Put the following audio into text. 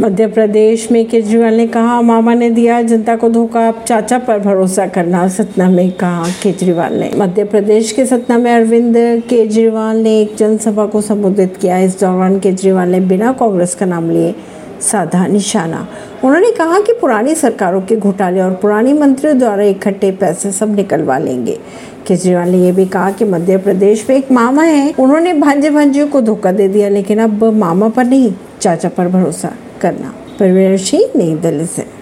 मध्य प्रदेश में केजरीवाल ने कहा मामा ने दिया जनता को धोखा, अब चाचा पर भरोसा करना। सतना में कहा केजरीवाल ने। मध्य प्रदेश के सतना में अरविंद केजरीवाल ने एक जनसभा को संबोधित किया। इस दौरान केजरीवाल ने बिना कांग्रेस का नाम लिए साधा निशाना। उन्होंने कहा कि पुरानी सरकारों के घोटाले और पुरानी मंत्रियों द्वारा इकट्ठे पैसे सब निकलवा लेंगे। केजरीवाल ने यह भी कहा कि मध्य प्रदेश में एक मामा है, उन्होंने भांजे भांजियों को धोखा दे दिया, लेकिन अब मामा पर नहीं, चाचा पर भरोसा करना। परवीन सिंह, नई दिल्ली से।